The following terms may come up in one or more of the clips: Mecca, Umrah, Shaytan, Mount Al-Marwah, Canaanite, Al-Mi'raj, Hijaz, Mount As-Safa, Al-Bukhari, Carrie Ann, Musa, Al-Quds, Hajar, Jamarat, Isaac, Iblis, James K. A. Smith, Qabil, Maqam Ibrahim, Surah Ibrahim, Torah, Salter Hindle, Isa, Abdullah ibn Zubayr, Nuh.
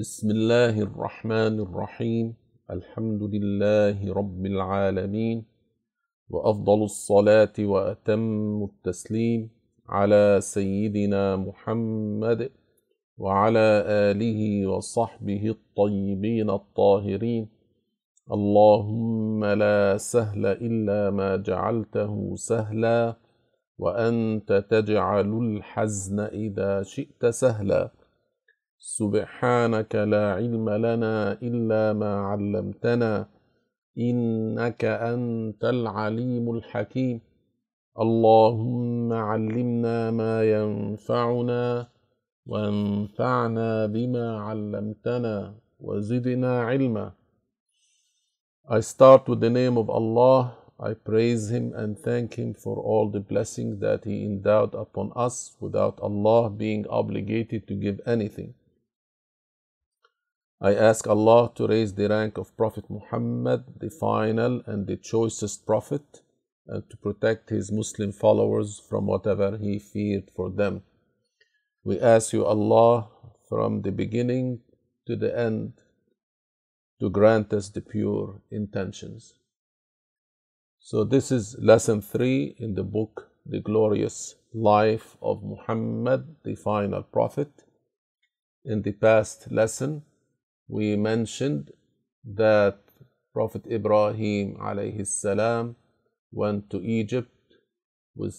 بسم الله الرحمن الرحيم. الحمد لله رب العالمين، وأفضل الصلاة وأتم التسليم على سيدنا محمد وعلى آله وصحبه الطيبين الطاهرين. اللهم لا سهل إلا ما جعلته سهلا، وأنت تجعل الحزن إذا شئت سهلا. سبحانك لا علم لنا إلا ما علمتنا، إنك أنت العليم الحكيم. اللهم علمنا ما ينفعنا، وانفعنا بما علمتنا، وزدنا علما. I start with the name of Allah. I praise Him and thank Him for all the blessings that He endowed upon us, without Allah being obligated to give anything. I ask Allah to raise the rank of Prophet Muhammad, the final and the choicest Prophet, and to protect his Muslim followers from whatever he feared for them. We ask you, Allah, from the beginning to the end, to grant us the pure intentions. So this is lesson 3 in the book, The Glorious Life of Muhammad, the Final Prophet. In the past lesson, we mentioned that Prophet Ibrahim alayhi salam went to Egypt with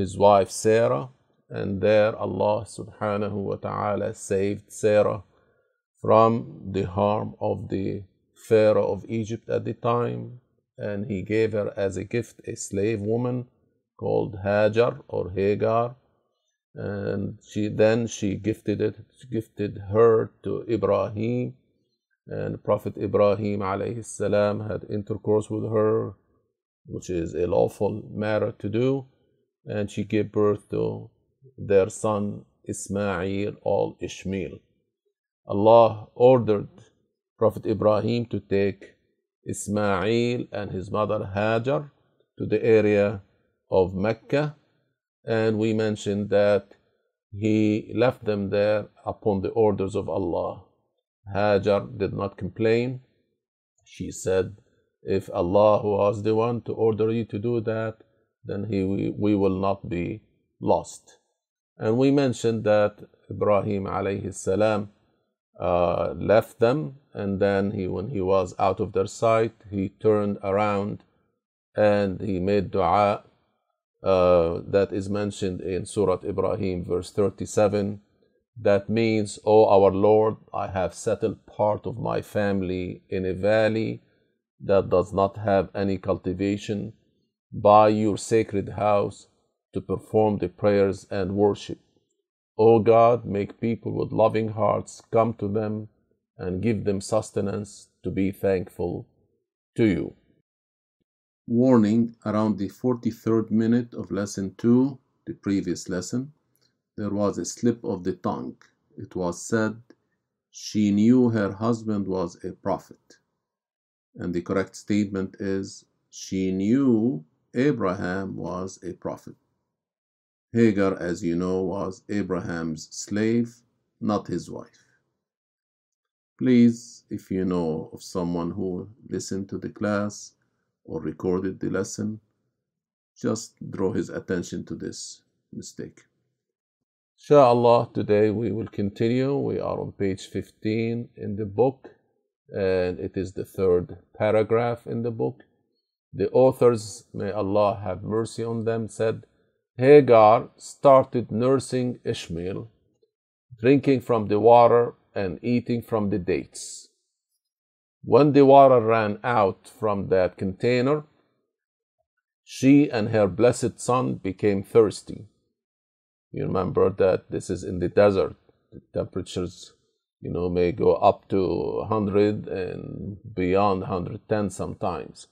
his wife Sarah, and there Allah subhanahu wa ta'ala saved Sarah from the harm of the Pharaoh of Egypt at the time, and he gave her as a gift a slave woman called Hajar or Hagar, and she gifted her to Ibrahim. And Prophet Ibrahim alayhi salam had intercourse with her, which is a lawful matter to do, and she gave birth to their son Ismail or Ishmael. Allah ordered Prophet Ibrahim to take Ismail and his mother Hajar to the area of Mecca, and we mentioned that he left them there upon the orders of Allah. Hajar did not complain. She said, if Allah was the one to order you to do that, then we will not be lost. And we mentioned that Ibrahim alayhi salam left them, and then when he was out of their sight, he turned around and he made dua that is mentioned in Surah Ibrahim verse 37. That means, O our Lord, I have settled part of my family in a valley that does not have any cultivation, by your sacred house to perform the prayers and worship. O God, make people with loving hearts come to them and give them sustenance to be thankful to you. Warning: around the 43rd minute of lesson 2, the previous lesson, there was a slip of the tongue. It was said, she knew her husband was a prophet. And the correct statement is, she knew Abraham was a prophet. Hagar, as you know, was Abraham's slave, not his wife. Please, if you know of someone who listened to the class or recorded the lesson, just draw his attention to this mistake. Inshallah, today we will continue. We are on page 15 in the book, and it is the 3rd paragraph in the book. The authors, may Allah have mercy on them, said, Hagar started nursing Ishmael, drinking from the water and eating from the dates. When the water ran out from that container, she and her blessed son became thirsty. You remember that this is in the desert. The temperatures, may go up to 100 and beyond 110 sometimes.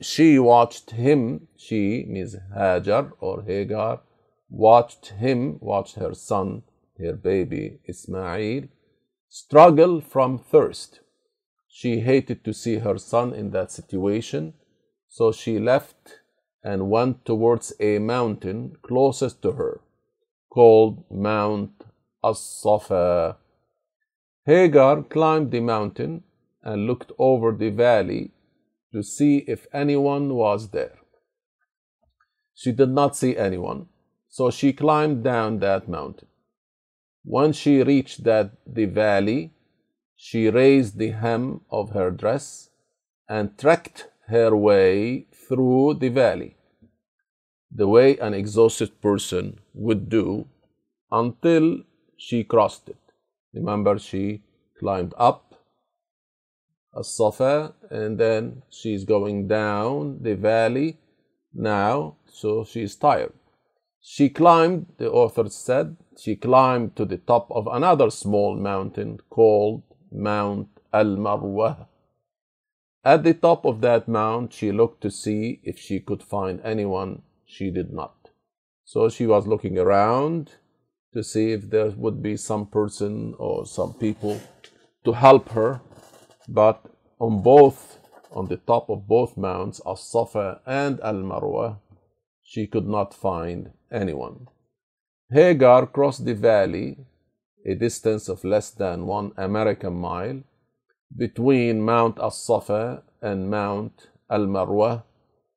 She watched him, she means Hajar or Hagar, watched her son, her baby Ismail, struggle from thirst. She hated to see her son in that situation, so she left and went towards a mountain closest to her, called Mount As-Safa. Hagar climbed the mountain and looked over the valley to see if anyone was there. She did not see anyone, so she climbed down that mountain. When she reached the valley, she raised the hem of her dress and trekked her way through the valley, the way an exhausted person would do, until she crossed it. Remember, she climbed up As-Safa, and then she's going down the valley now, so she's tired. She climbed, the author said, she climbed to the top of another small mountain called Mount Al-Marwah. At the top of that mount, she looked to see if she could find anyone. She did not. So she was looking around to see if there would be some person or some people to help her. But on the top of both mounts, As-Safa and Al-Marwah, she could not find anyone. Hagar crossed the valley, a distance of less than 1 American mile, between Mount As-Safa and Mount Al-Marwah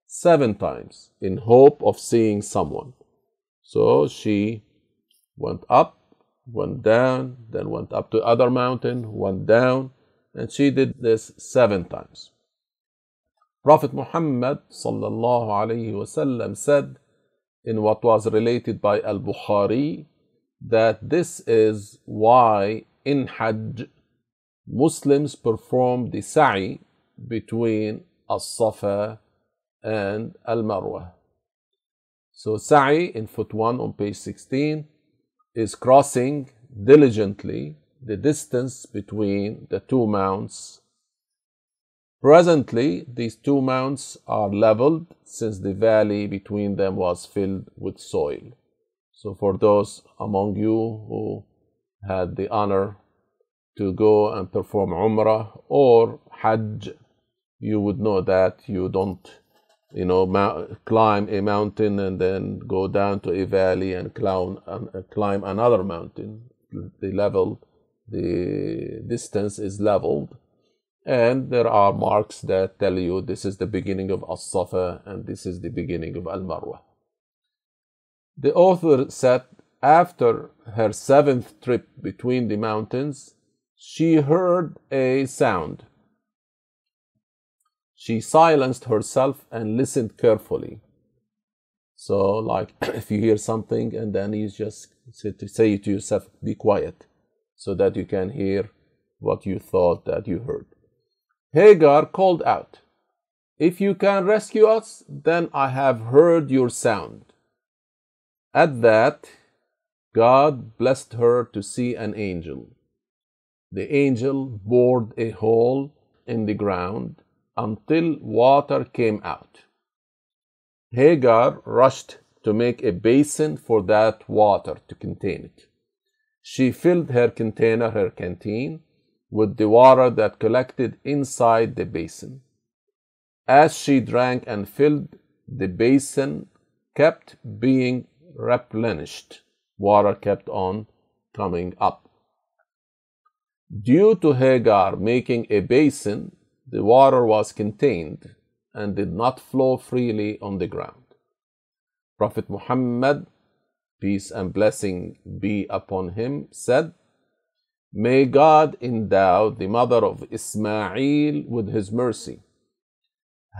7 times in hope of seeing someone. So she went up, went down, then went up to other mountain, went down, and she did this 7 times. Prophet Muhammad sallallahu alaihi wasallam said in what was related by Al-Bukhari that this is why in Hajj Muslims perform the Sa'i between As-Safa and Al-Marwah. So Sa'i in foot 1 on page 16 is crossing diligently the distance between the two mounts. Presently, these two mounts are leveled since the valley between them was filled with soil. So for those among you who had the honor to go and perform Umrah or Hajj, you would know that you don't, climb a mountain and then go down to a valley and climb another mountain. The distance is leveled, and there are marks that tell you this is the beginning of As-Safa and this is the beginning of Al-Marwah. The author said after her 7th trip between the mountains, she heard a sound. She silenced herself and listened carefully. So, like if you hear something and then you just say to yourself, be quiet, so that you can hear what you thought that you heard. Hagar called out, "If you can rescue us, then I have heard your sound." At that, God blessed her to see an angel. The angel bored a hole in the ground until water came out. Hagar rushed to make a basin for that water to contain it. She filled her container, her canteen, with the water that collected inside the basin. As she drank and filled, the basin kept being replenished. Water kept on coming up. Due to Hagar making a basin, the water was contained and did not flow freely on the ground. Prophet Muhammad, peace and blessing be upon him, said, "May God endow the mother of Ishmael with his mercy.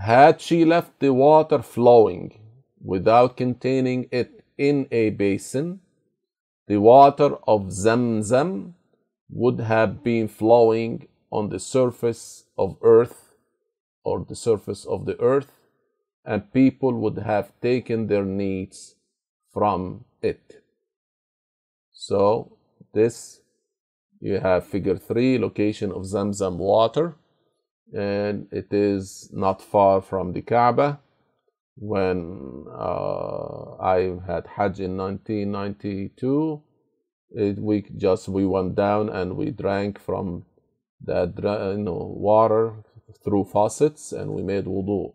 Had she left the water flowing without containing it in a basin, the water of Zamzam would have been flowing on the surface of earth and people would have taken their needs from it." So this, you have figure 3, location of Zamzam water, and it is not far from the Kaaba. When I had Hajj in 1992, we went down and we drank from that water through faucets, and we made wudu.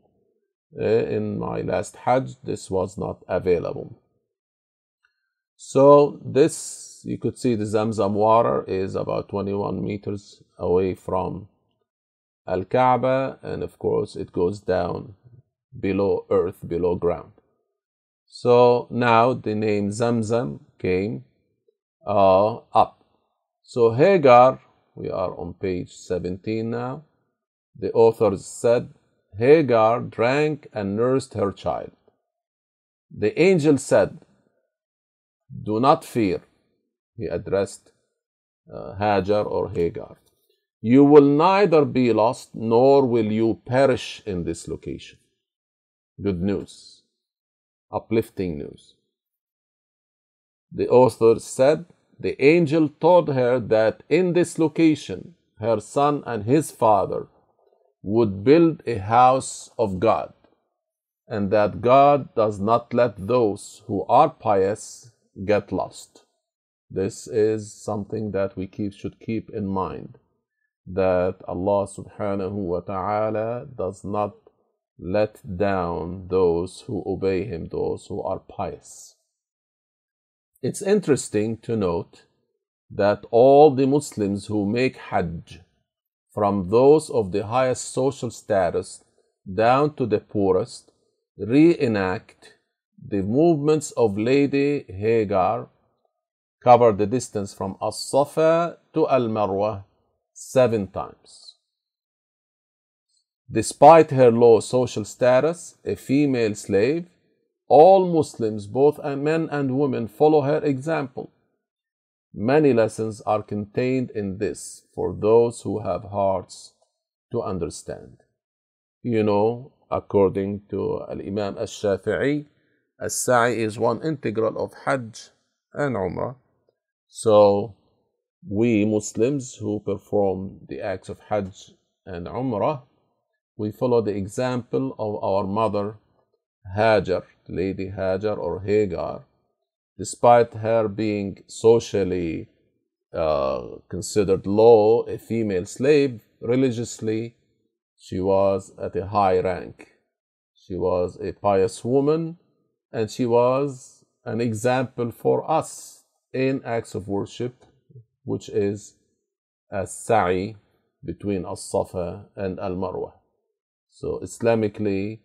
In my last Hajj, this was not available. So this you could see the Zamzam water is about 21 meters away from Al Kaaba, and of course it goes down below earth, below ground. So now the name Zamzam came up. So Hagar, we are on page 17 now. The authors said, Hagar drank and nursed her child. The angel said, do not fear. He addressed Hajar or Hagar. You will neither be lost nor will you perish in this location. Good news, uplifting news. The author said, the angel told her that in this location, her son and his father would build a house of God, and that God does not let those who are pious get lost. This is something that we should keep in mind, that Allah subhanahu wa ta'ala does not let down those who obey him, those who are pious. It's interesting to note that all the Muslims who make Hajj, from those of the highest social status down to the poorest, reenact the movements of Lady Hagar, cover the distance from As-Safa to Al-Marwah 7 times. Despite her low social status, a female slave, all Muslims, both men and women, follow her example. Many lessons are contained in this for those who have hearts to understand. You know, according to Al-Imam al-Shafi'i, As-Sa'i is one integral of Hajj and Umrah. So we Muslims who perform the acts of Hajj and Umrah, we follow the example of our mother Hajar, Lady Hajar or Hagar. Despite her being socially considered low, a female slave, religiously she was at a high rank. She was a pious woman, and she was an example for us in acts of worship, which is a sa'i between As-Safa and Al-Marwah. So Islamically,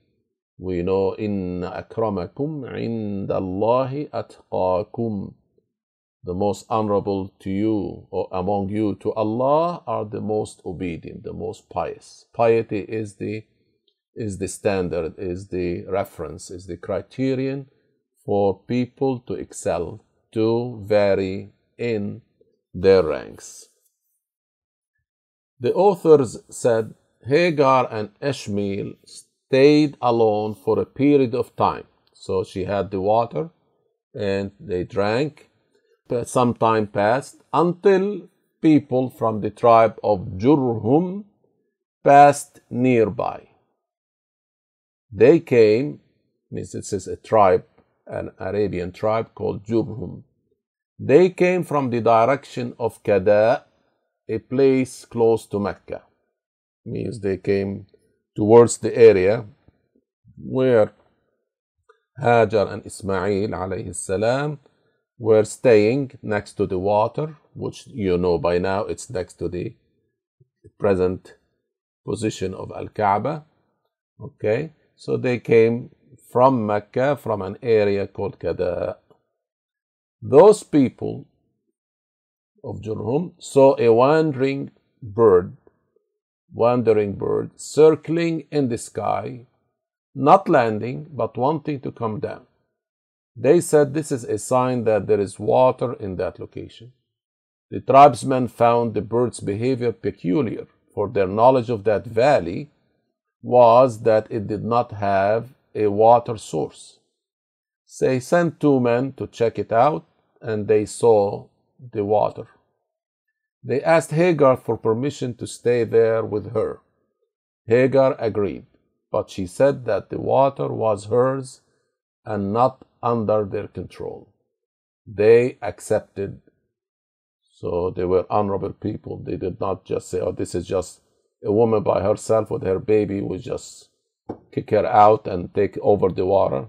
we know, إِنَّ أَكْرَمَكُمْ عِنْدَ اللَّهِ أَتْقَاكُمْ. The most honorable to you, or among you to Allah, are the most obedient, the most pious. Piety is the standard, is the reference, is the criterion for people to excel, to vary in their ranks. The authors said, Hagar and Ishmael stayed alone for a period of time. So she had the water and they drank. Some time passed until people from the tribe of Jurhum passed nearby. They came, means this is a tribe, an Arabian tribe called Jurhum. They came from the direction of Qa'da'a, a place close to Mecca. Means they came towards the area where Hajar and Ismail alayhi salam were staying, next to the water, which you know by now it's next to the present position of Al Kaaba. Okay, so they came from Mecca, from an area called Qa'da'a. Those people of Jurhum saw a wandering bird circling in the sky, not landing but wanting to come down. They said this is a sign that there is water in that location. The tribesmen found the bird's behavior peculiar, for their knowledge of that valley was that it did not have a water source. So they sent 2 men to check it out, and they saw the water. They asked Hagar for permission to stay there with her. Hagar agreed, but she said that the water was hers and not under their control. They accepted. So they were honorable people. They did not just say, oh, this is just a woman by herself with her baby, we just kick her out and take over the water.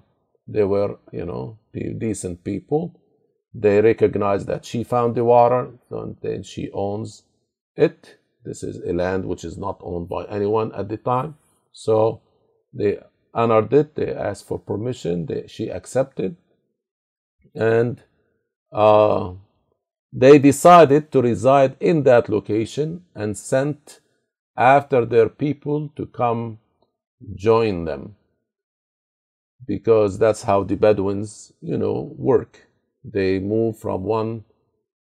They were, you know, decent people. They recognize that she found the water, and then she owns it. This is a land which is not owned by anyone at the time. So they honored it, they asked for permission, she accepted, and they decided to reside in that location and sent after their people to come join them, because that's how the Bedouins, you know, work. They move from one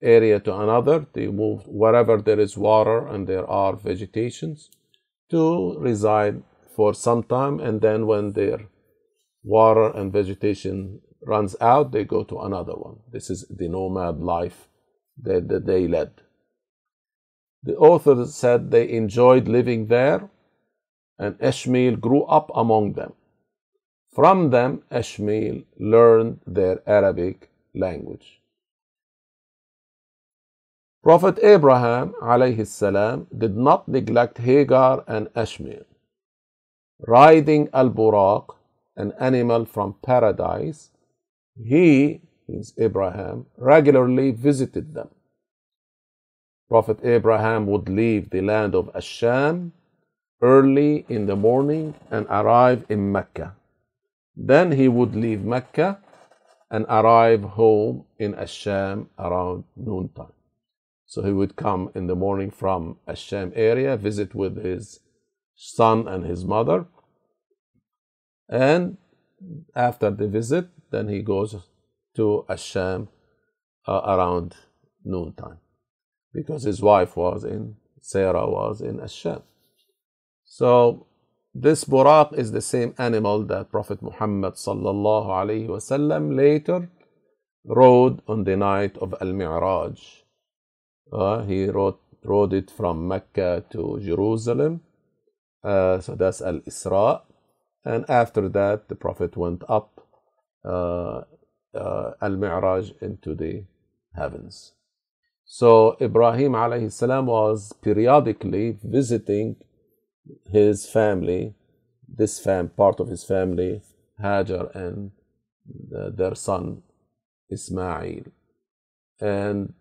area to another. They move wherever there is water and there are vegetations to reside for some time, and then when their water and vegetation runs out, they go to another one. This is the nomad life that they led. The author said they enjoyed living there, and Ishmael grew up among them. From them, Ishmael learned their Arabic language. Prophet Abraham alayhi salam did not neglect Hagar and Ishmael. Riding Al-Buraq, an animal from paradise, he, means Abraham, regularly visited them. Prophet Abraham would leave the land of Ash-Sham early in the morning and arrive in Mecca. Then he would leave Mecca and arrive home in Ash-Sham around noontime. So he would come in the morning from Ash-Sham area, visit with his son and his mother, and after the visit, then he goes to Ash-Sham around noontime, because his wife Sarah was in Ash-Sham. So this buraq is the same animal that Prophet Muhammad sallallahu alaihi wasallam later rode on the night of Al-Mi'raj. He rode it from Mecca to Jerusalem, so that's Al-Isra, and after that the Prophet went up Al-Mi'raj into the heavens. So Ibrahim alayhi salam was periodically visiting his family, part of his family, Hajar and their son Ismail. And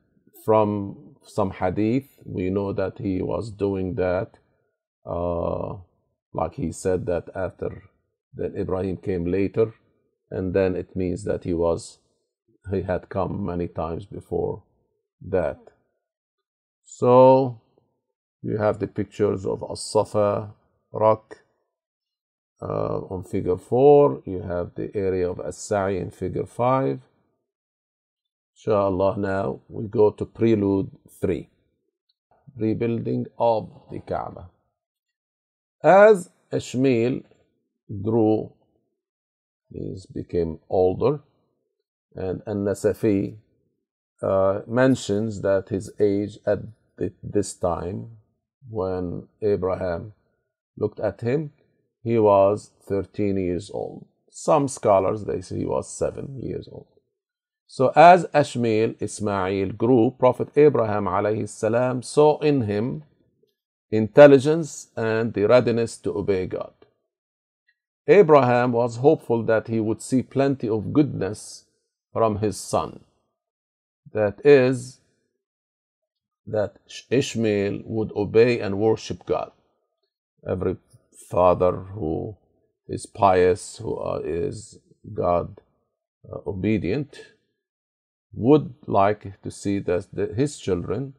from some hadith we know that he was doing that, like he said that after that Ibrahim came later, and then it means that he had come many times before that. So you have the pictures of As-Safa rock on figure 4. You have the area of As-Sa'i in figure 5. Inshallah, now we go to prelude 3, rebuilding of the Kaaba. As Ishmael grew, he became older, and An-Nasafi mentions that his age at this time, when Abraham looked at him, he was 13 years old. Some scholars, they say he was 7 years old. So as Ismail grew, Prophet Abraham alayhi salam saw in him intelligence and the readiness to obey God. Abraham was hopeful that he would see plenty of goodness from his son. That is, that Ishmael would obey and worship God. Every father who is pious, who is God obedient, would like to see that his children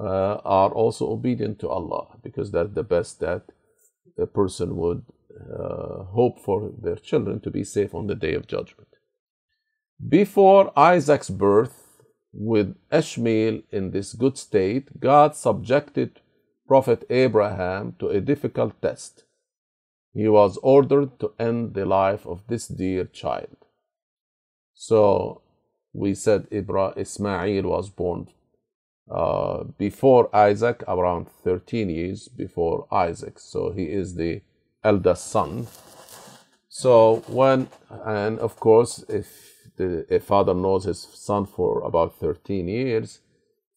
are also obedient to Allah, because that's the best that a person would hope for their children, to be safe on the day of judgment. Before Isaac's birth, with Ishmael in this good state, God subjected Prophet Abraham to a difficult test. He was ordered to end the life of this dear child. So we said Ismail was born before Isaac, around 13 years before Isaac. So he is the eldest son. So and of course, if a father knows his son for about 13 years,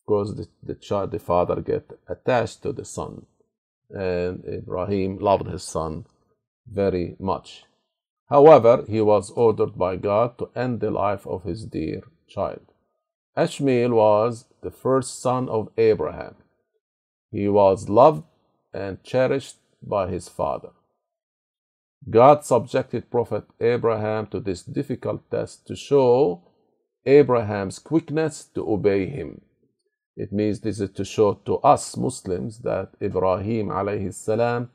of course the father get attached to the son, and Ibrahim loved his son very much. However, he was ordered by God to end the life of his dear child. Ishmael was the first son of Abraham. He was loved and cherished by his father. God subjected Prophet Abraham to this difficult test to show Abraham's quickness to obey him. It means this is to show to us Muslims that Ibrahim alayhi salam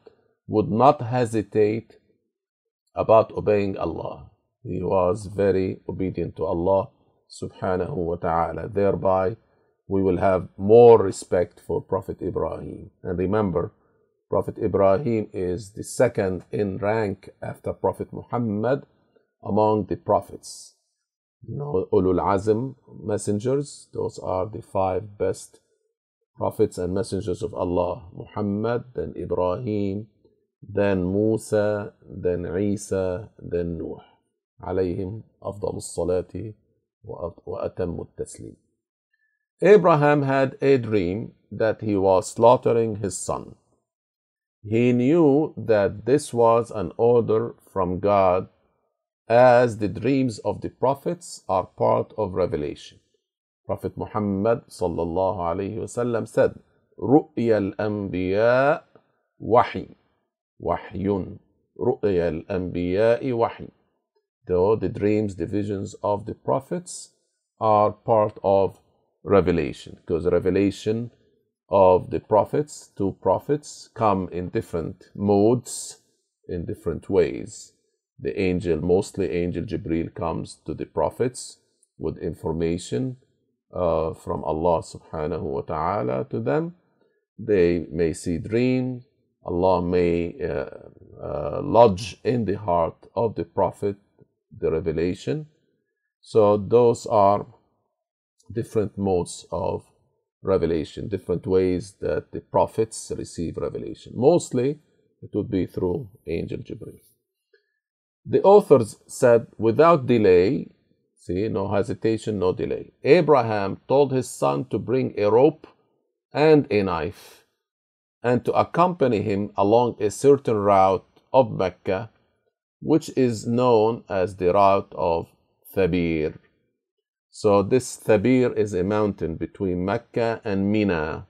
would not hesitate about obeying Allah. He was very obedient to Allah subhanahu wa ta'ala. Thereby, we will have more respect for Prophet Ibrahim. And remember, Prophet Ibrahim is the second in rank after Prophet Muhammad among the prophets. You know, Ulul Azm messengers, those are the five best prophets and messengers of Allah. Muhammad, then Ibrahim, then Musa, then Isa, then Nuh. عليهم أفضل الصلاة وأتم التسليم. Abraham had a dream that he was slaughtering his son. He knew that this was an order from God, as the dreams of the prophets are part of revelation. Prophet Muhammad sallallahu alayhi wasallam said, "Ru'ya al-anbiya wahy, wahyun, ru'ya al-anbiya wahy." The dreams, the visions of the prophets are part of revelation, because revelation of the prophets to prophets come in different modes, in different ways. The angel, mostly angel Jibreel, comes to the prophets with information from Allah subhanahu wa ta'ala to them. They may see dreams. Allah may lodge in the heart of the prophet the revelation. So those are different modes of revelation, different ways that the prophets receive revelation. Mostly it would be through angel Jibreel. The authors said, without delay, see, no hesitation, no delay, Abraham told his son to bring a rope and a knife and to accompany him along a certain route of Mecca, which is known as the route of Thabir. So this Thabir is a mountain between Mecca and Mina,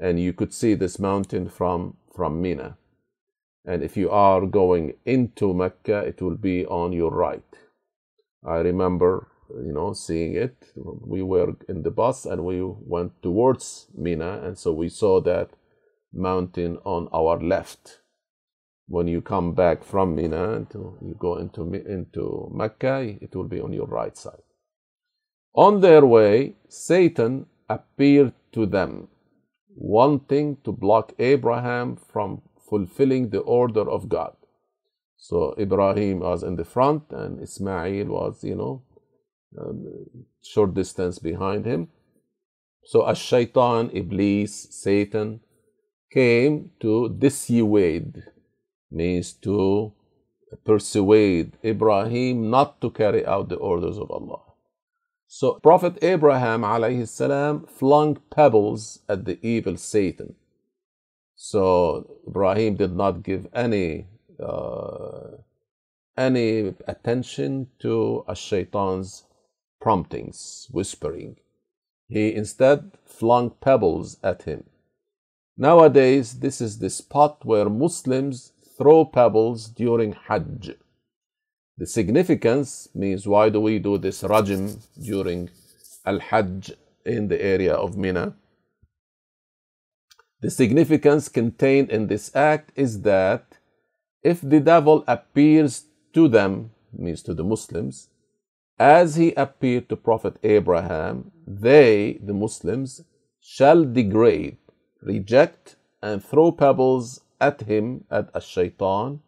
and you could see this mountain from Mina. And if you are going into Mecca, it will be on your right. I remember, you know, seeing it. We were in the bus and we went towards Mina, and so we saw that mountain on our left. When you come back from Mina and you go into Mecca, it will be on your right side. On their way, Satan appeared to them, wanting to block Abraham from fulfilling the order of God. So Ibrahim was in the front and Ishmael was, you know, short distance behind him. So Ash-Shaytan, Iblis, Satan, came to dissuade, means to persuade Ibrahim not to carry out the orders of Allah. So Prophet Abraham alayhi salam flung pebbles at the evil Satan. So Ibrahim did not give any attention to Ash-Shaytan's promptings, whispering. He instead flung pebbles at him. Nowadays, this is the spot where Muslims throw pebbles during Hajj. The significance means, why do we do this rajm during Al-Hajj in the area of Mina? The significance contained in this act is that if the devil appears to them, means to the Muslims, as he appeared to Prophet Abraham, they, the Muslims, shall degrade, reject, and throw pebbles at him, at Ash-Shaytan,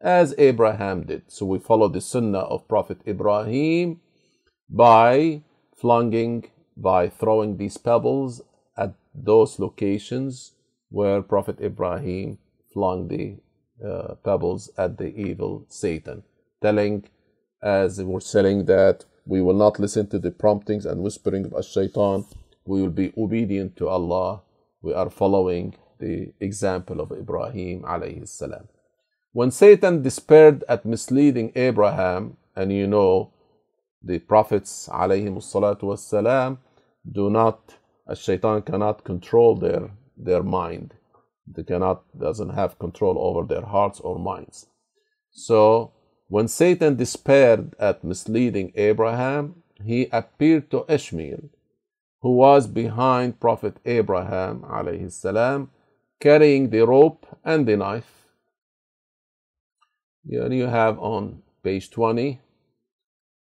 as Abraham did. So we follow the sunnah of Prophet Ibrahim by throwing these pebbles at those locations where Prophet Ibrahim flung the pebbles at the evil Satan, telling, as they were saying, that we will not listen to the promptings and whispering of Ash-Shaytan. We will be obedient to Allah. We are following the example of Ibrahim alayhi salam. When Satan despaired at misleading Abraham, and you know the prophets عليهم الصلاة والسلام do not, Shaytan cannot control their mind. They doesn't have control over their hearts or minds. So when Satan despaired at misleading Abraham, he appeared to Ishmael, who was behind Prophet Abraham عليه السلام, carrying the rope and the knife. Here you have on page 20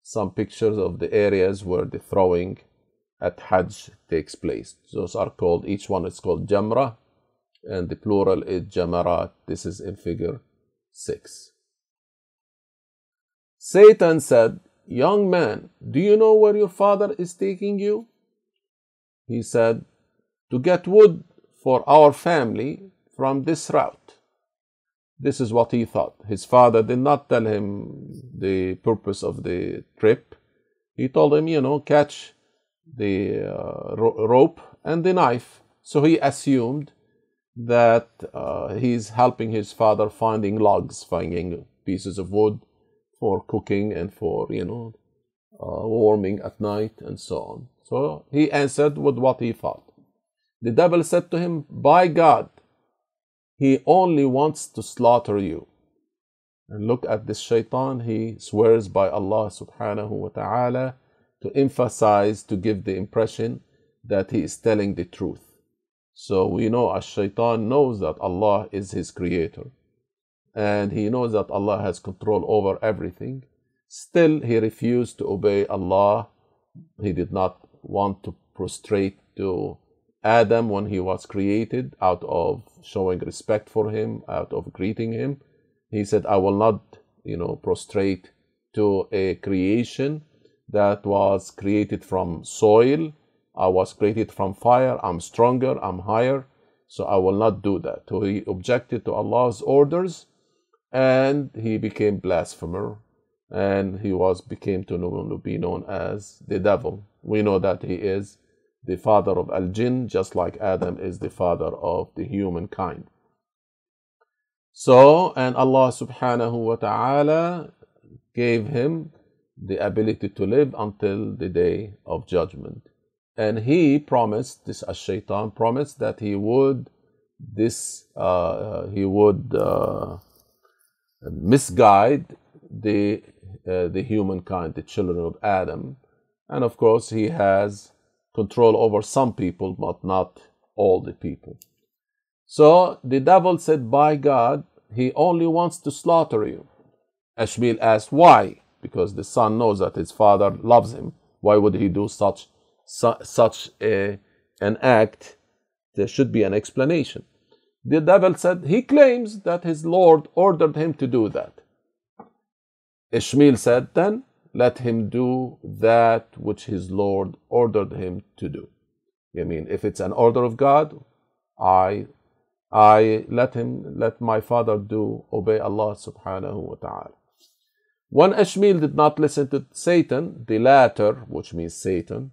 some pictures of the areas where the throwing at Hajj takes place. Those are called, each one is called Jamra, and the plural is Jamarat. This is in figure 6. Satan said, "Young man, do you know where your father is taking you?" He said, "To get wood for our family from this route." This is what he thought. His father did not tell him the purpose of the trip. He told him, you know, catch the rope and the knife. So he assumed that he's helping his father finding logs, finding pieces of wood for cooking and for, you know, warming at night and so on. So he answered with what he thought. The devil said to him, "By God, he only wants to slaughter you." And look at this Shaytan, he swears by Allah subhanahu wa ta'ala to emphasize, to give the impression that he is telling the truth. So we know Ash-Shaytan knows that Allah is his creator, and he knows that Allah has control over everything. Still, he refused to obey Allah. He did not want to prostrate to Adam when he was created, out of showing respect for him, out of greeting him. He said, "I will not, you know, prostrate to a creation that was created from soil. I was created from fire. I'm stronger, I'm higher, so I will not do that." So he objected to Allah's orders, and he became blasphemer, and he became to be known as the devil. We know that he is the father of al-jinn, just like Adam is the father of the humankind. So, and Allah subhanahu wa ta'ala gave him the ability to live until the day of judgment. And he promised, this Ash-Shaytan promised that he would misguide the humankind, the children of Adam. And of course, he has control over some people, but not all the people. So the devil said, "By God, he only wants to slaughter you." Ishmael asked, "Why?" Because the son knows that his father loves him. Why would he do such an act? There should be an explanation. The devil said, "He claims that his Lord ordered him to do that." Ishmael said, "Then let him do that which his Lord ordered him to do." I mean, if it's an order of God, I let my father obey Allah subhanahu wa ta'ala. When Ishmael did not listen to Satan, the latter, which means Satan,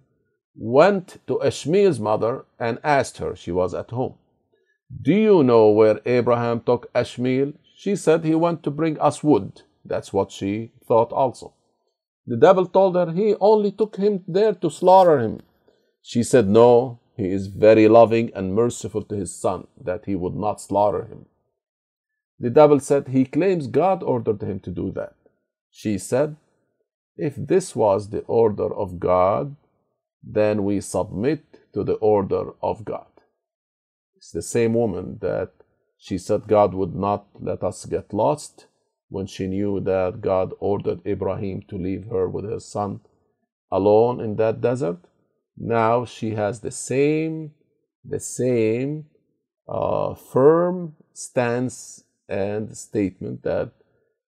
went to Ishmael's mother and asked her, she was at home, "Do you know where Abraham took Ishmael?" She said, "He went to bring us wood." That's what she thought also. The devil told her, "He only took him there to slaughter him." She said, "No, he is very loving and merciful to his son, that he would not slaughter him." The devil said, "He claims God ordered him to do that." She said, "If this was the order of God, then we submit to the order of God." It's the same woman that she said God would not let us get lost, when she knew that God ordered Ibrahim to leave her with her son alone in that desert. Now she has the same firm stance and statement that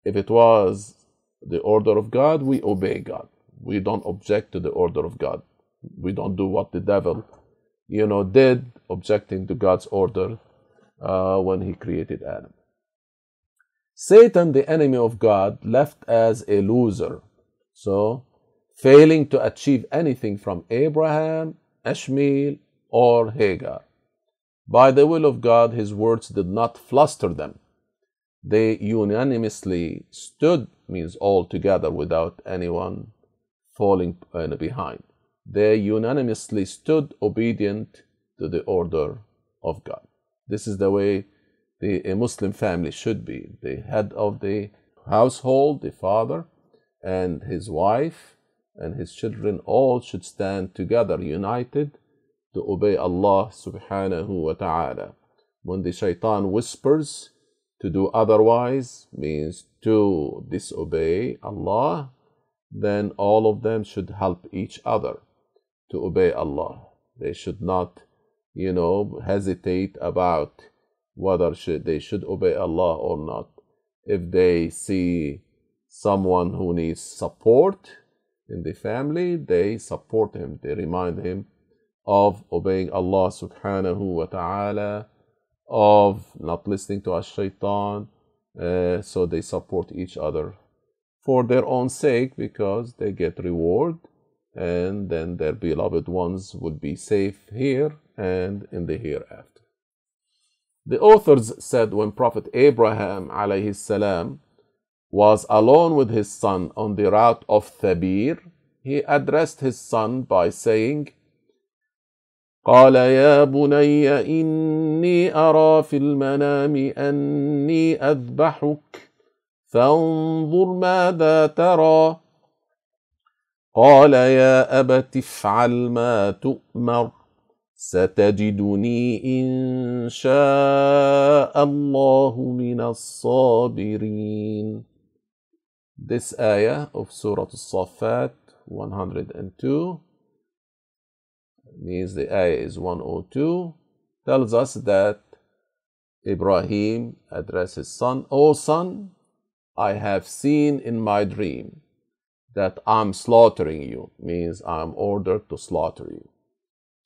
if it was the order of God, we obey God. We don't object to the order of God. We don't do what the devil, you know, did, objecting to God's order when he created Adam. Satan, the enemy of God, left as a loser. So, failing to achieve anything from Abraham, Ishmael, or Hagar. By the will of God, his words did not fluster them. They unanimously stood, means all together without anyone falling behind. They unanimously stood obedient to the order of God. This is the way a Muslim family should be. The head of the household, the father, and his wife, and his children all should stand together, united, to obey Allah subhanahu wa ta'ala. When the shaitan whispers, to do otherwise means to disobey Allah, then all of them should help each other to obey Allah. They should not, hesitate about whether they should obey Allah or not. If they see someone who needs support in the family, they support him. They remind him of obeying Allah subhanahu wa ta'ala, of not listening to Ash-Shaytan, so they support each other for their own sake, because they get reward, and then their beloved ones will be safe here and in the hereafter. The authors said when Prophet Abraham alayhi salam was alone with his son on the route of Thabir, he addressed his son by saying, قال يا بني إني أرى في المنام أني أذبحك فانظر ماذا ترى قال يا أبت افعل ما تؤمر ستجدني إن شاء الله من الصابرين. This ayah of Surah al-Saffat 102, means the ayah is 102, tells us that Ibrahim addressed his son, O son, I have seen in my dream that I'm slaughtering you, means I'm ordered to slaughter you.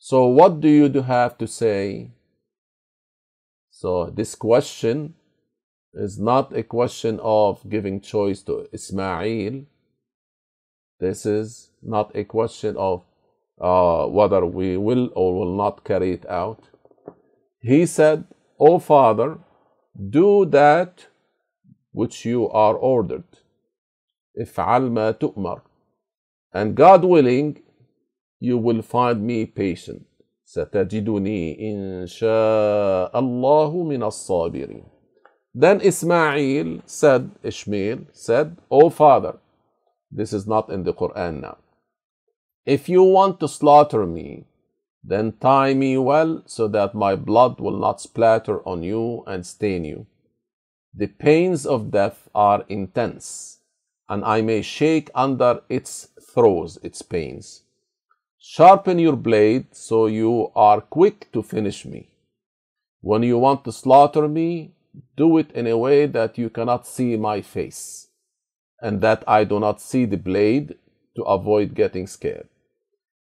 So what do you have to say? So this question is not a question of giving choice to Ishmael. This is not a question of whether we will or will not carry it out. He said, O Father, do that which you are ordered. If'al ma tu'mar. And God willing, you will find me patient. Satajiduni insha'Allahu min as-sabirin. Then Ishmael said, O Father, this is not in the Quran now. If you want to slaughter me, then tie me well so that my blood will not splatter on you and stain you. The pains of death are intense, and I may shake under its throes, its pains. Sharpen your blade so you are quick to finish me. When you want to slaughter me, do it in a way that you cannot see my face, and that I do not see the blade, to avoid getting scared.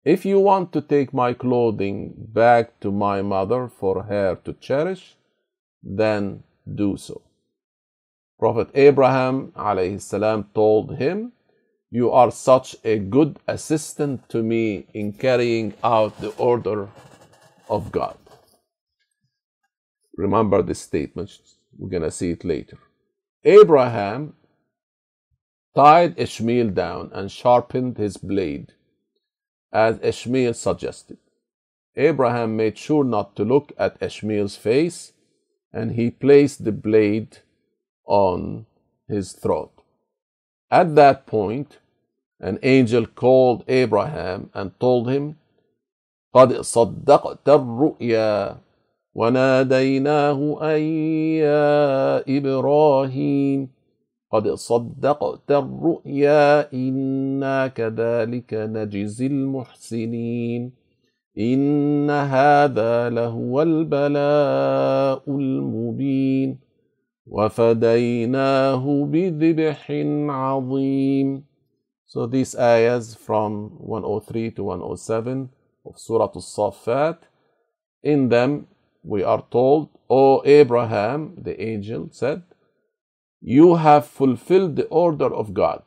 If you want to take my clothing back to my mother for her to cherish, then do so. Prophet Abraham alayhi salam told him, you are such a good assistant to me in carrying out the order of God. Remember this statement, we're going to see it later. Abraham tied Ishmael down and sharpened his blade, as Ishmael suggested. Abraham made sure not to look at Ishmael's face, and he placed the blade on his throat. At that point, an angel called Abraham and told him, قَدْ صَدَّقْتَ الرُّؤْيَا وَنَادَيْنَاهُ أَيَّا إِبْرَاهِيمُ قد صدقت الرؤيا إنا كذلك نجزي المحسنين إن هذا لهو البلاء المبين وفديناه بذبح عظيم. So these ayahs from 103 to 107 of Surah al-Saffat, in them we are told, O Abraham, the angel said, you have fulfilled the order of God.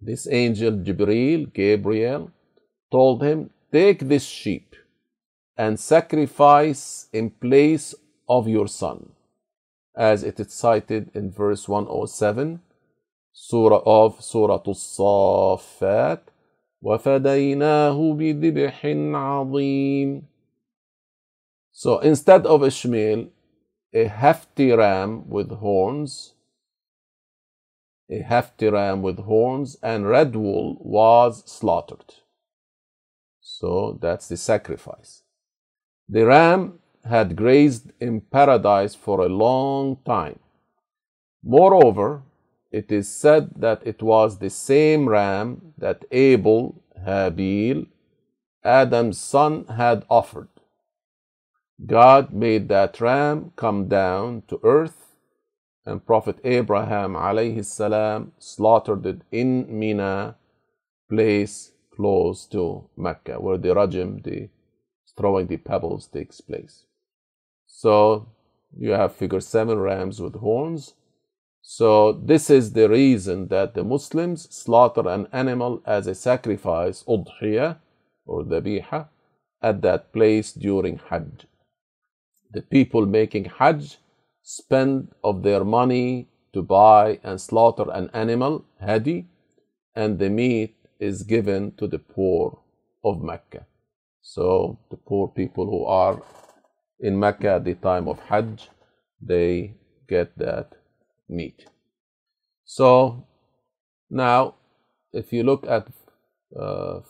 This angel, Gabriel, told him, take this sheep and sacrifice in place of your son, as it is cited in verse 107, surah of Surah al-Saffat. وَفَدَيْنَاهُ بِذِبْحٍ عَظِيمٍ. So instead of Ishmael, a hefty ram with horns, and red wool was slaughtered. So that's the sacrifice. The ram had grazed in paradise for a long time. Moreover, it is said that it was the same ram that Abel, Habil, Adam's son, had offered. God made that ram come down to earth, and Prophet Abraham alayhi salam slaughtered it in Mina, place close to Mecca, where the rajm, the throwing the pebbles, takes place. So you have figure 7, rams with horns. So this is the reason that the Muslims slaughter an animal as a sacrifice, udhiyah or dhabiha, at that place during Hajj. The people making Hajj spend of their money to buy and slaughter an animal, hadi, and the meat is given to the poor of Mecca. So the poor people who are in Mecca at the time of Hajj, they get that meat. So now if you look at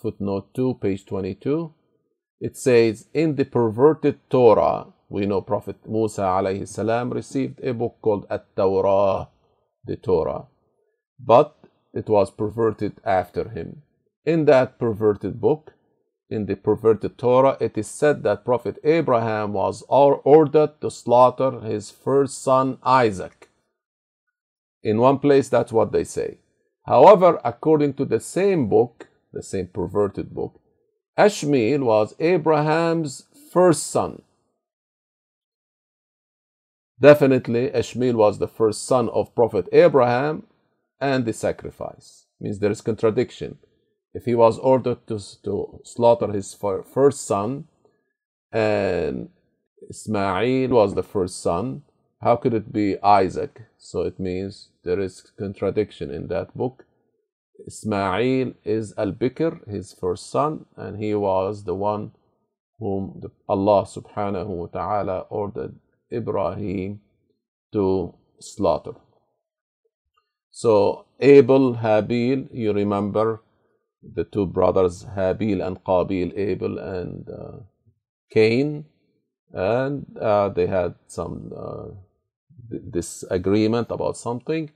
footnote 2, page 22, it says, in the perverted Torah, we know Prophet Musa alayhi salam received a book called At-Tawrah, the Torah, but it was perverted after him. In that perverted book, in the perverted Torah, it is said that Prophet Abraham was ordered to slaughter his first son Isaac. In one place, that's what they say. However, according to the same book, the same perverted book, Ishmael was Abraham's first son. Definitely, Ishmael was the first son of Prophet Abraham and the sacrifice. Means there is contradiction. If he was ordered to slaughter his first son and Ishmael was the first son, how could it be Isaac? So it means there is contradiction in that book. Ismail is al-Bikr, his first son, and he was the one whom Allah subhanahu wa ta'ala ordered Ibrahim to slaughter. So Abel, Habil, you remember the two brothers, Habil and Qabil, Abel and Cain, and they had some disagreement about something,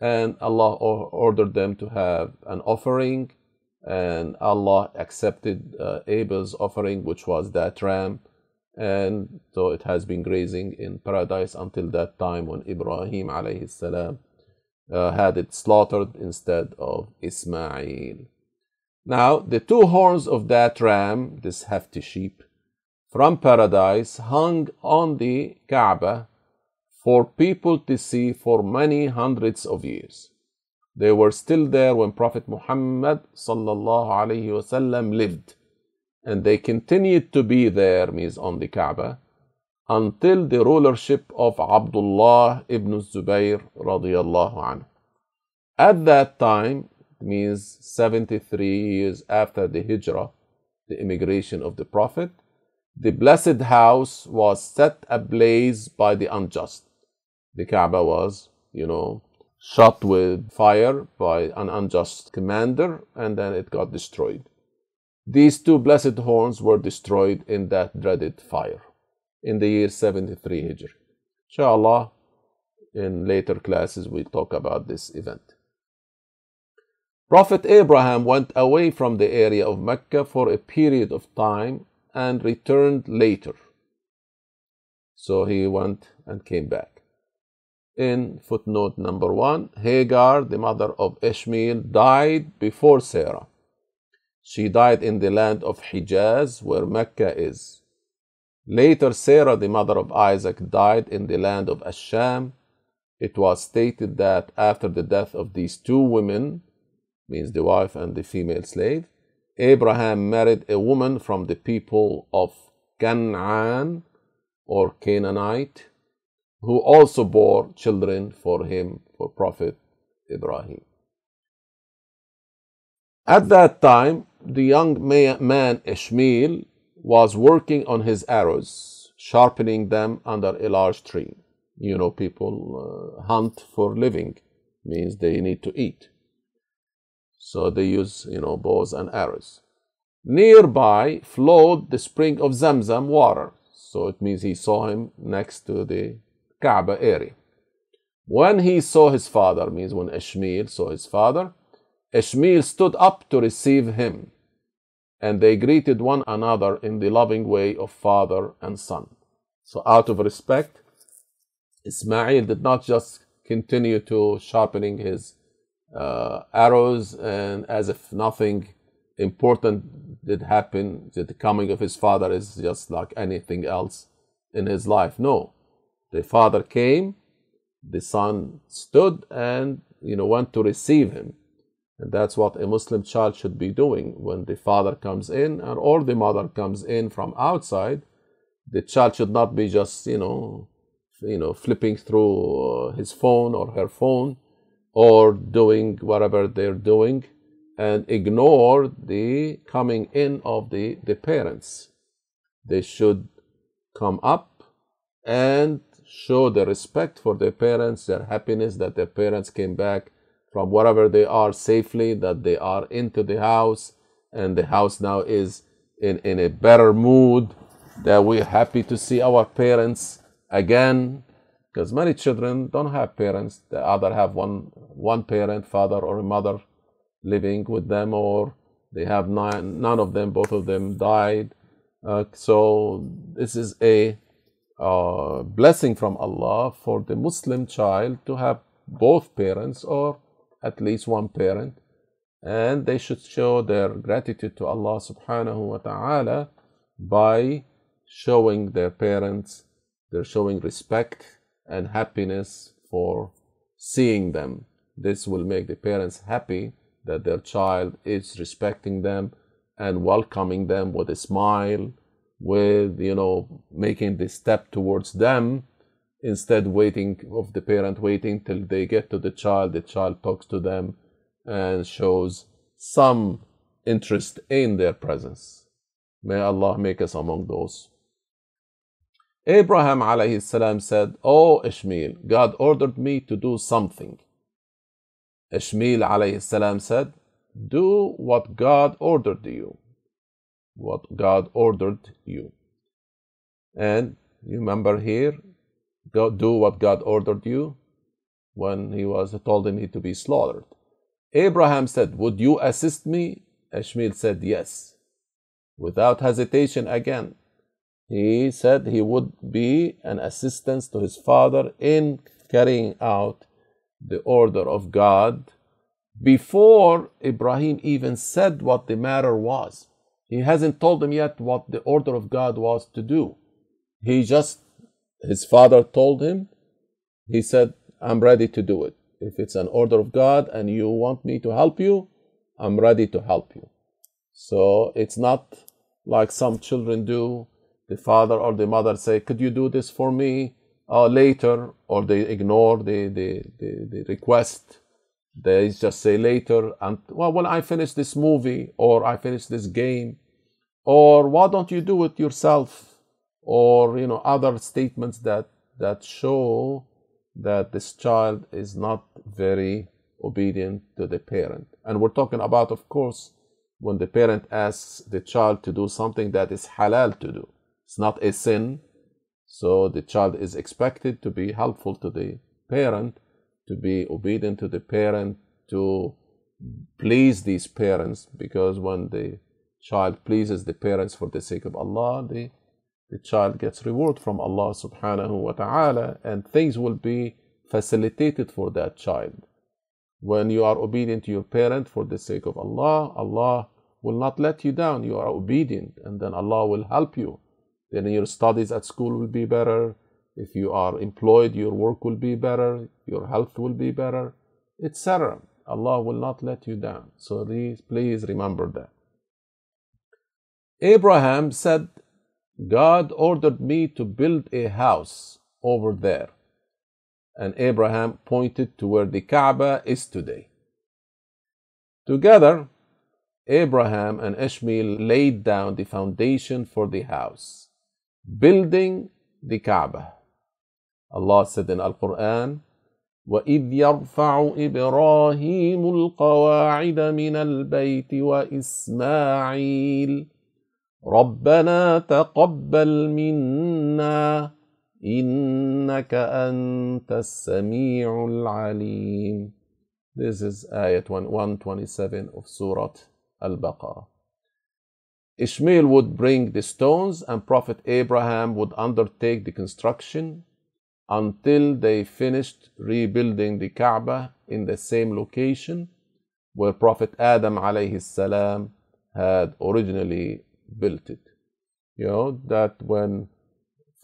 and Allah ordered them to have an offering, and Allah accepted Abel's offering, which was that ram, and so it has been grazing in paradise until that time when Ibrahim alayhi salam had it slaughtered instead of Ismail. Now the two horns of that ram, this hefty sheep from paradise, hung on the Kaaba for people to see for many hundreds of years. They were still there when Prophet Muhammad sallallahu alayhi wasallam lived, and they continued to be there, means on the Kaaba, until the rulership of Abdullah ibn Zubayr radiyallahu anhu. At that time, means 73 years after the Hijrah, the immigration of the Prophet, the blessed house was set ablaze by the unjust. The Kaaba was, you know, shot with fire by an unjust commander, and then it got destroyed. These two blessed horns were destroyed in that dreaded fire in the year 73 Hijrah. Inshallah, in later classes we'll talk about this event. Prophet Abraham went away from the area of Mecca for a period of time and returned later. So he went and came back. In footnote number 1, Hagar, the mother of Ishmael, died before Sarah. She died in the land of Hijaz, where Mecca is. Later, Sarah, the mother of Isaac, died in the land of Ash-Sham. It was stated that after the death of these two women, means the wife and the female slave, Abraham married a woman from the people of Canaan or Canaanite, who also bore children for him, for Prophet Ibrahim. At that time, the young man Ishmael was working on his arrows, sharpening them under a large tree. You know, people hunt for living, means they need to eat. So they use, you know, bows and arrows. Nearby flowed the spring of Zamzam water. So it means he saw him next to the Kaaba area. When he saw his father, means when Ishmael saw his father, Ishmael stood up to receive him, and they greeted one another in the loving way of father and son. So out of respect, Ishmael did not just continue to sharpening his arrows and as if nothing important did happen, that the coming of his father is just like anything else in his life. No, the father came, the son stood and, you know, went to receive him. And that's what a Muslim child should be doing. When the father comes in or the mother comes in from outside, the child should not be just, you know, flipping through his phone or her phone or doing whatever they're doing and ignore the coming in of the parents. They should come up and show the respect for their parents, their happiness that their parents came back from wherever they are safely, that they are into the house, and the house now is in a better mood, that we're happy to see our parents again, because many children don't have parents. They either have one parent, father or mother, living with them, or they have none of them, both of them died. So this is a blessing from Allah for the Muslim child to have both parents or at least one parent, and they should show their gratitude to Allah subhanahu wa ta'ala by showing their parents, they're showing respect and happiness for seeing them. This will make the parents happy that their child is respecting them and welcoming them with a smile, with, you know, making the step towards them, instead the parent waiting till they get to the child talks to them and shows some interest in their presence. May Allah make us among those. Abraham alayhi salam said, "Oh Ishmael, God ordered me to do something." Ishmael alayhi salam said, "Do what God ordered you." What God ordered you. And you remember here, go do what God ordered you when he was told him to be slaughtered. Abraham said, "Would you assist me?" Ishmael said, "Yes." Without hesitation again, he said he would be an assistance to his father in carrying out the order of God before Ibrahim even said what the matter was. He hasn't told him yet what the order of God was to do. His father told him, he said, "I'm ready to do it. If it's an order of God and you want me to help you, I'm ready to help you." So it's not like some children do. The father or the mother say, "Could you do this for me later?" Or they ignore the request. They just say later, and, "Well, when I finish this movie or I finish this game," or "Why don't you do it yourself?" Or, you know, other statements that show that this child is not very obedient to the parent. And we're talking about, of course, when the parent asks the child to do something that is halal to do. It's not a sin. So the child is expected to be helpful to the parent, to be obedient to the parent, to please these parents, because when the child pleases the parents for the sake of Allah, the child gets reward from Allah subhanahu wa ta'ala, and things will be facilitated for that child. When you are obedient to your parent for the sake of Allah, Allah will not let you down. You are obedient, and then Allah will help you. Then your studies at school will be better. If you are employed, your work will be better. Your health will be better, etc. Allah will not let you down. So please remember that. Abraham said, "God ordered me to build a house over there." and Abraham pointed to where the Kaaba is today. Together, Abraham and Ishmael laid down the foundation for the house, building the Kaaba. Allah said in Al-Quran, وَإِذْ يَرْفَعُ إِبْرَاهِيمُ الْقَوَاعِدَ مِنَ الْبَيْتِ وَإِسْمَاعِيلَ رَبَّنَا تَقَبَّلْ مِنَّا إِنَّكَ أَنْتَ السَّمِيعُ الْعَلِيمُ. This is Ayat 127 of Surah Al-Baqarah. Ishmael would bring the stones and Prophet Abraham would undertake the construction until they finished rebuilding the Kaaba in the same location where Prophet Adam alayhi salam had originally built it. You know that when,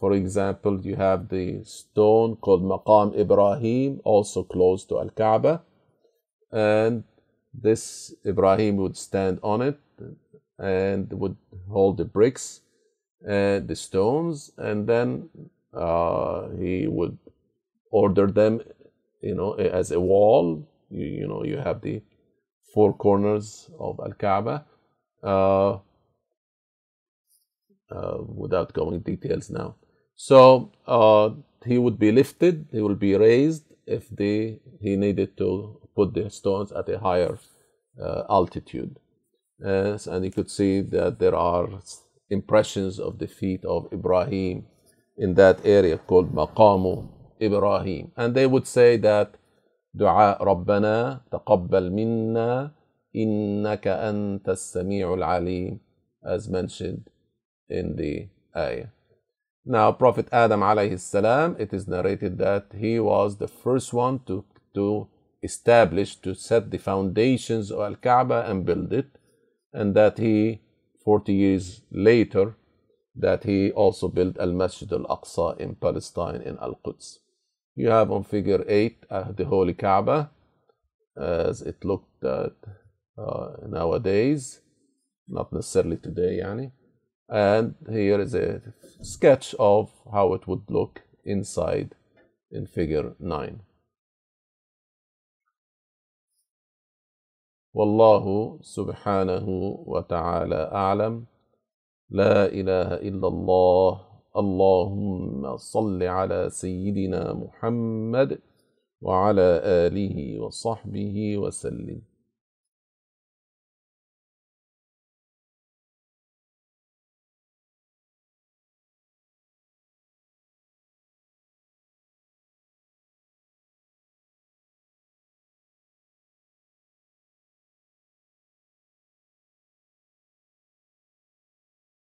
for example, you have the stone called Maqam Ibrahim, also close to Al Kaaba, and this Ibrahim would stand on it and would hold the bricks and the stones, and then he would order them, you know, as a wall. You know, you have the four corners of Al-Kaaba. Without going details now. So he would be lifted, he would be raised if he needed to put the stones at a higher altitude. And you could see that there are impressions of the feet of Ibrahim in that area called Maqamu Ibrahim. And they would say that Dua Rabbana taqabbal minna innaka anta as-sami'ul alim, as mentioned in the ayah. Now Prophet Adam alayhi salam, it is narrated that he was the first one to establish, to set the foundations of Al-Kaaba and build it, and that he 40 years later that he also built Al-Masjid Al-Aqsa in Palestine, in Al-Quds. You have on figure 8 the Holy Kaaba as it looked at nowadays, not necessarily today, yani. And here is a sketch of how it would look inside in figure 9. Wallahu subhanahu wa ta'ala a'lam. لا إله إلا الله. اللهم صل على سيدنا محمد وعلى آله وصحبه وسلم.